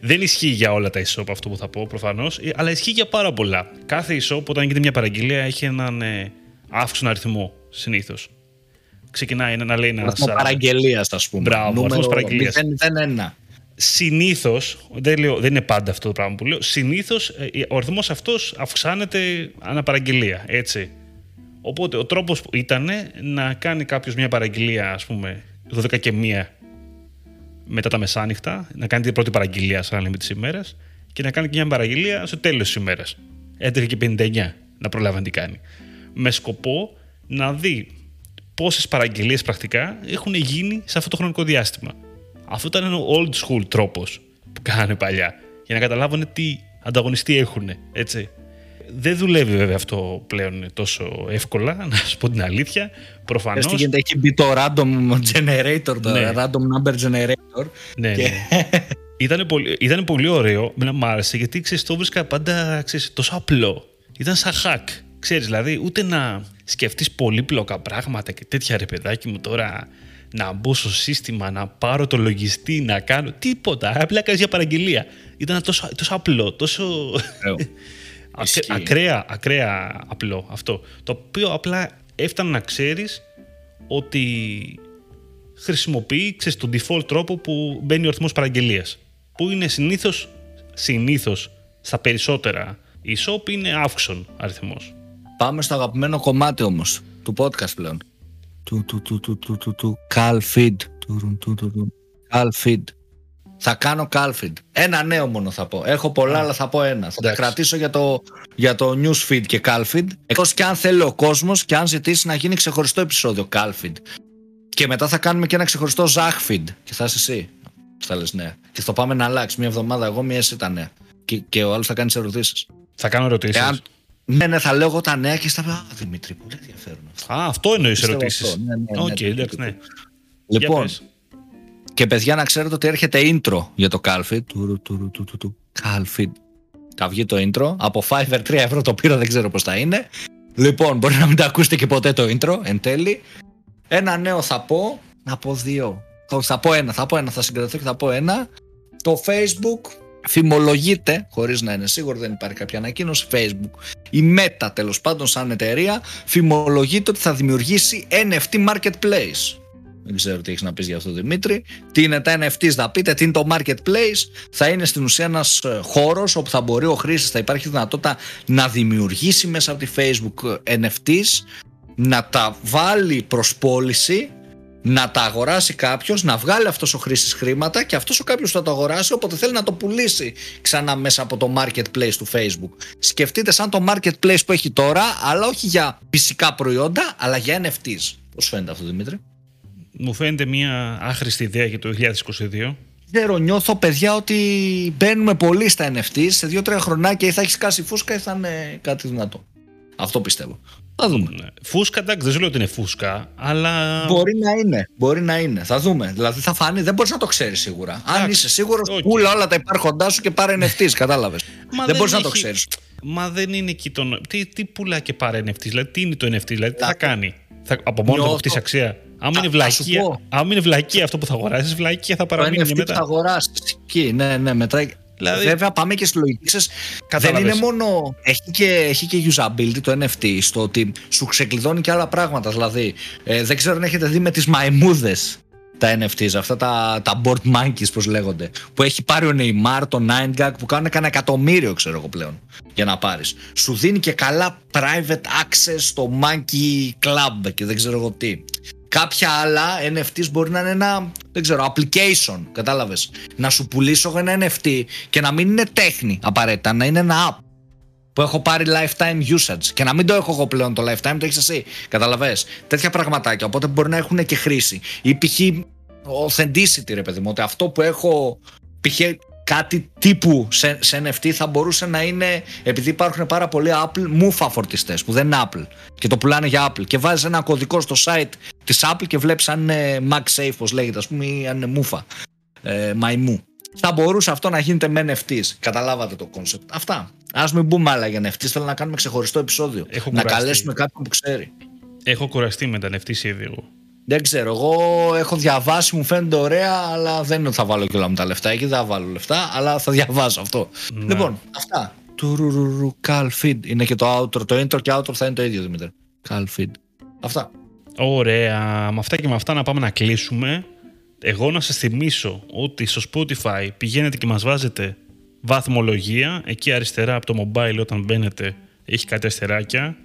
δεν ισχύει για όλα τα e-shop αυτό που θα πω προφανώς, αλλά ισχύει για πάρα πολλά. Κάθε e-shop όταν γίνεται μια παραγγελία έχει έναν ε, αύξητο αριθμό συνήθως. Ξεκινάει να λέει ένα. Αριθμό παραγγελίας, ας πούμε. Μπράβο, αριθμός παραγγελίας. μηδέν μηδέν ένα. Συνήθως, δεν, λέω, δεν είναι πάντα αυτό το πράγμα που λέω, συνήθως ο αριθμός αυτός αυξάνεται ανά παραγγελία, έτσι. Οπότε ο τρόπος ήταν να κάνει κάποιος μια παραγγελία, ας πούμε, δώδεκα και μία μετά τα μεσάνυχτα, να κάνει την πρώτη παραγγελία σαν να λέμε τις ημέρες και να κάνει και μια παραγγελία στο τέλος της ημέρας, έντεκα και πενήντα εννιά, να προλάβει να την κάνει. Με σκοπό να δει πόσες παραγγελίες πρακτικά έχουν γίνει σε αυτό το χρονικό διάστημα. Αυτό ήταν ο old school τρόπος που κάνανε παλιά, για να καταλάβουν τι ανταγωνιστή έχουν, έτσι. Δεν δουλεύει βέβαια αυτό πλέον τόσο εύκολα, να σου πω την αλήθεια. Προφανώς. Έστω γιατί έχει μπει το random generator, το ναι. random number generator. Ναι, και... ναι. Ήταν πολύ, ήταν πολύ ωραίο, μ' άρεσε, γιατί ξέρεις, το βρίσκα πάντα ξέρεις, τόσο απλό. Ήταν σαν hack, ξέρεις, δηλαδή ούτε να σκεφτείς πολύπλοκα πράγματα και τέτοια ρε παιδάκι μου τώρα... Να μπω στο σύστημα, να πάρω το λογιστή, να κάνω τίποτα. Απλά κάνεις για παραγγελία. Ήταν τόσο, τόσο απλό, τόσο. ακραία, ακραία απλό αυτό. Το οποίο απλά έφτανε να ξέρεις ότι χρησιμοποιεί ξέρεις, τον default τρόπο που μπαίνει ο αριθμός παραγγελίας. Που είναι συνήθως, συνήθως στα περισσότερα e-shop είναι αύξον αριθμός. Πάμε στο αγαπημένο κομμάτι όμως του podcast πλέον. Του, του, του, του, του, του, του, call feed. Του, του, του, του. Call feed. Θα κάνω call feed. Ένα νέο μόνο θα πω. Έχω πολλά, mm. αλλά θα πω ένα. Θα τα κρατήσω για το, για το news feed και call feed. Εκτός και αν θέλει ο κόσμος και αν ζητήσει να γίνει ξεχωριστό επεισόδιο call feed. Και μετά θα κάνουμε και ένα ξεχωριστό Zach feed. Και θα είσαι εσύ. Θα λες ναι. Και θα πάμε να αλλάξει. Μια εβδομάδα εγώ, μια εσύ τα νέα. Και, και ο άλλος θα κάνει ερωτήσεις. Θα κάνω ερωτήσεις. Εάν... Ναι, ναι, θα λέω εγώ τα νέα και στα παιδιά. Δημήτρη, πολύ ενδιαφέρον αυτό. Α, αυτό εννοείς ερωτήσεις. Ναι, ναι, ναι, okay, ναι, εντάξει, ναι. Λοιπόν, και παιδιά να ξέρετε ότι έρχεται intro για το Calfit. Calfit. Θα βγει το intro. Από πέντε τρία ευρώ το πήρα, δεν ξέρω πώς θα είναι. Λοιπόν, μπορεί να μην τα ακούσετε και ποτέ το intro, εν τέλει. Ένα νέο θα πω. Να πω δύο. Θα πω ένα, θα πω ένα, θα συγκρατηθώ και θα πω ένα. Το Facebook... φημολογείται, χωρίς να είναι σίγουρο, δεν υπάρχει κάποια ανακοίνωση, Facebook. Η Meta, τέλος πάντων, σαν εταιρεία, φημολογείται ότι θα δημιουργήσει εν εφ τι marketplace. Δεν ξέρω τι έχεις να πεις για αυτό, Δημήτρη. Τι είναι τα εν εφ τι, να πείτε, τι είναι το marketplace. Θα είναι στην ουσία ένας χώρος όπου θα μπορεί ο χρήστης, θα υπάρχει δυνατότητα να δημιουργήσει μέσα από τη Facebook εν εφ τις, να τα βάλει προς πώληση, να τα αγοράσει κάποιος, να βγάλει αυτός ο χρήστης χρήματα και αυτός ο κάποιος θα το αγοράσει, οπότε θέλει να το πουλήσει ξανά μέσα από το marketplace του Facebook. Σκεφτείτε σαν το marketplace που έχει τώρα, αλλά όχι για φυσικά προϊόντα, αλλά για εν εφ τις. Πώς φαίνεται αυτό, Δημήτρη? Μου φαίνεται μια άχρηστη ιδέα για το είκοσι είκοσι δύο. Ξέρω, νιώθω παιδιά ότι μπαίνουμε πολύ στα εν εφ τις. Σε δύο τρία χρονάκια ή θα έχει κάσει φούσκα ή θα είναι κάτι δυνατό. Αυτό πιστεύω. Θα δούμε. Φούσκα, εντάξει, δεν σου λέω ότι είναι φούσκα, αλλά. Μπορεί να είναι. Μπορεί να είναι. Θα δούμε. Δηλαδή θα φανεί, δεν μπορείς να το ξέρεις σίγουρα. Άξι. Αν είσαι σίγουρος, okay. Πούλα όλα τα υπάρχοντά σου και πάρε εν εφ τις. Κατάλαβες. δεν δεν μπορείς έχει... να το ξέρεις. Μα δεν είναι εκεί το. Τι, τι πουλά και πάρε εν εφ τις. Δηλαδή, τι είναι το εν εφ τι, δηλαδή, τι θα κάνει. Θα... Από μόνο θα αποκτήσει αξία. Αν είναι, βλακία... είναι βλακία αυτό που θα αγοράσεις, βλακία θα παραμείνει και μετά. Θα αγοράσεις. Εκεί, ναι, ναι, μετά. Δηλαδή... Βέβαια, πάμε και στη λογική σας. Δεν είναι μόνο. Έχει και, έχει και usability το εν εφ τι στο ότι σου ξεκλειδώνει και άλλα πράγματα. Δηλαδή, ε, δεν ξέρω αν έχετε δει με τις μαϊμούδες τα εν εφ τις, αυτά τα, τα board monkeys, πώς λέγονται. Που έχει πάρει ο Neymar, το nine gag, που κάνουν κανένα εκατομμύριο, ξέρω εγώ πλέον. Για να πάρεις. Σου δίνει και καλά private access στο monkey club και δεν ξέρω εγώ τι. Κάποια άλλα εν εφ τις μπορεί να είναι ένα, δεν ξέρω, application, κατάλαβες. Να σου πουλήσω ένα εν εφ τι και να μην είναι τέχνη απαραίτητα, να είναι ένα app που έχω πάρει lifetime usage και να μην το έχω εγώ πλέον το lifetime, το έχεις εσύ, καταλαβες. Τέτοια πραγματάκια, οπότε μπορεί να έχουν και χρήση. Ή π.χ. authenticity, ρε παιδί μου, ότι αυτό που έχω π.χ. κάτι τύπου σε, σε εν εφ τι θα μπορούσε να είναι, επειδή υπάρχουν πάρα πολλοί Apple μούφα φορτιστές που δεν είναι Apple και το πουλάνε για Apple και βάζεις ένα κωδικό στο site της Apple και βλέπεις αν είναι MagSafe, όπως λέγεται, ας πούμε, ή αν είναι μούφα, ε, μαϊμού. Θα μπορούσε αυτό να γίνεται με εν εφ τι. Καταλάβατε το concept. Αυτά. Ας μην μπούμε άλλα για εν εφ τι. Θέλω να κάνουμε ξεχωριστό επεισόδιο. Έχω να κουραστεί. Καλέσουμε κάποιον που ξέρει. Έχω κουραστεί με τα εν εφ τι ήδη εγώ. Δεν ξέρω. Εγώ έχω διαβάσει, μου φαίνεται ωραία, αλλά δεν είναι ότι θα βάλω κιόλα με τα λεφτά. Εκεί δεν θα βάλω λεφτά, αλλά θα διαβάζω αυτό. Να. Λοιπόν, αυτά. Τουρουρουρου, καλφιντ. Είναι και το outro. Το intro και outro θα είναι το ίδιο, Δημήτρη. Καλφιντ. Αυτά. Ωραία. Με αυτά και με αυτά να πάμε να κλείσουμε. Εγώ να σας θυμίσω ότι στο Spotify πηγαίνετε και μας βάζετε βαθμολογία. Εκεί αριστερά από το mobile όταν μπαίνετε έχει κάτι αστεράκια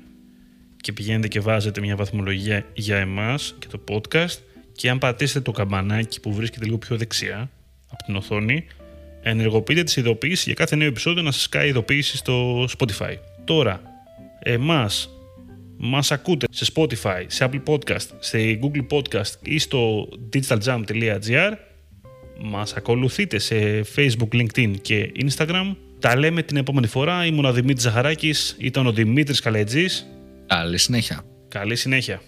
και πηγαίνετε και βάζετε μια βαθμολογία για εμάς και το podcast, και αν πατήσετε το καμπανάκι που βρίσκεται λίγο πιο δεξιά από την οθόνη, ενεργοποιείτε τις ειδοποιήσεις για κάθε νέο επεισόδιο να σας κάνει ειδοποίηση στο Spotify. Τώρα, εμάς μας ακούτε σε Spotify, σε Apple Podcast, σε Google Podcast ή στο digital jam dot g r. Μας ακολουθείτε σε Facebook, LinkedIn και Instagram. Τα λέμε την επόμενη φορά. Ήμουν ο Δημήτρης Ζαχαράκης, ήταν ο Δημήτρης Καλαϊτζής. Καλή συνέχεια. Καλή συνέχεια.